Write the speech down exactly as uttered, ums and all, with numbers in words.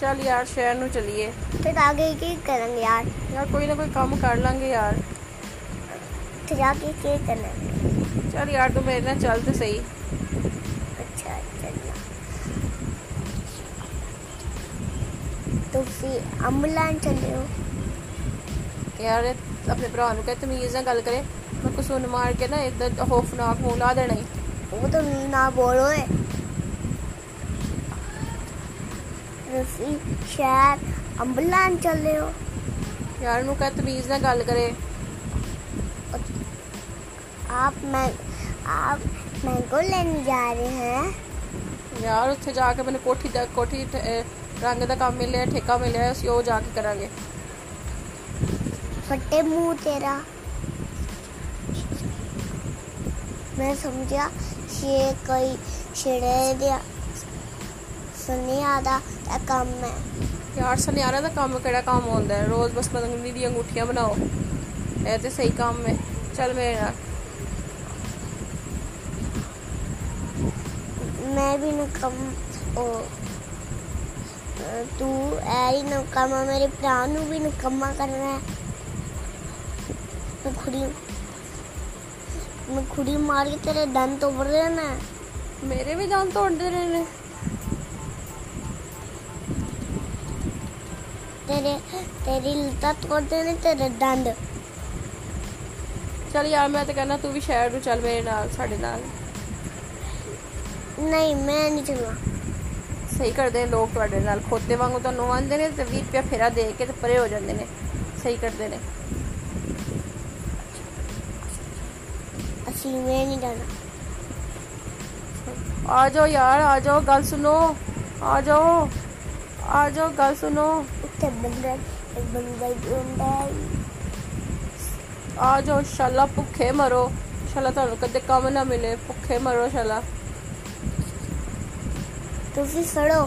चल यार शहर नू चलिए। फिर आगे की करेंगे यार? यार कोई ना कोई काम कर लेंगे यार। फिर आगे की करेंगे? चल यार तू मेरे ना चल तो सही। अच्छा चलिए। तो फिर अम्बुलान चले हो यार। अपने भरा नू कह तमीज़ नाल गल करे, मैं कुछ सुन मार के ना इधर खौफनाक मुँह ला देना ही। वो तो ना बोलो है। शहर अम्बुलान चले हो यार। नू कह तमीज़ नाल गल करे। आप मैं आप मैंगो लेने जा रहे हैं यार। उत्थे जाके मैंने कोठी दा कोठी रंग दा काम मिले ठेका मिले असी ओ जाके करांगे। फटे मुँह तेरा। मैं समझा छे कोई छेड़े दिया सुनियारा का काम है यार। सुनियारा का काम केड़ा काम होंदा है? रोज़ बस मंगनी दी अंगूठियां बनाओ, ऐ ते सही काम है। चल मेरे नाल मैं भी न कम ओ तू ऐ न कम मेरे प्राण भी न कम करना है। मैं खुड़ी मैं खुड़ी मार के तेरे दांत तोड़ देना। मेरे भी दांत तोड़ दे रहे हैं तेरे तेरी लता तोड़ देने तेरे दंद। चल यार मैं तो कहना तू भी शहर नू चल मेरे नाल साडे नाल। नहीं मैं नहीं चलना। सही करते लोग तुहाडे नाल खोते वांगू तो नवांदे ने ते बीस रुपया फेरा दे के ते परे हो जांदे ने। सही करते ने। असीं मैं नहीं जाना। आ जाओ यार आ जाओ गल सुनो। आ जाओ आ जाओ गल सुनो। बंदर एक बंदा घूमदा है। आ जाओ शाला भुखे मरो शाला तुहानू कदे काम ना मिले। भुखे मरो शाला। तुसी सड़ो।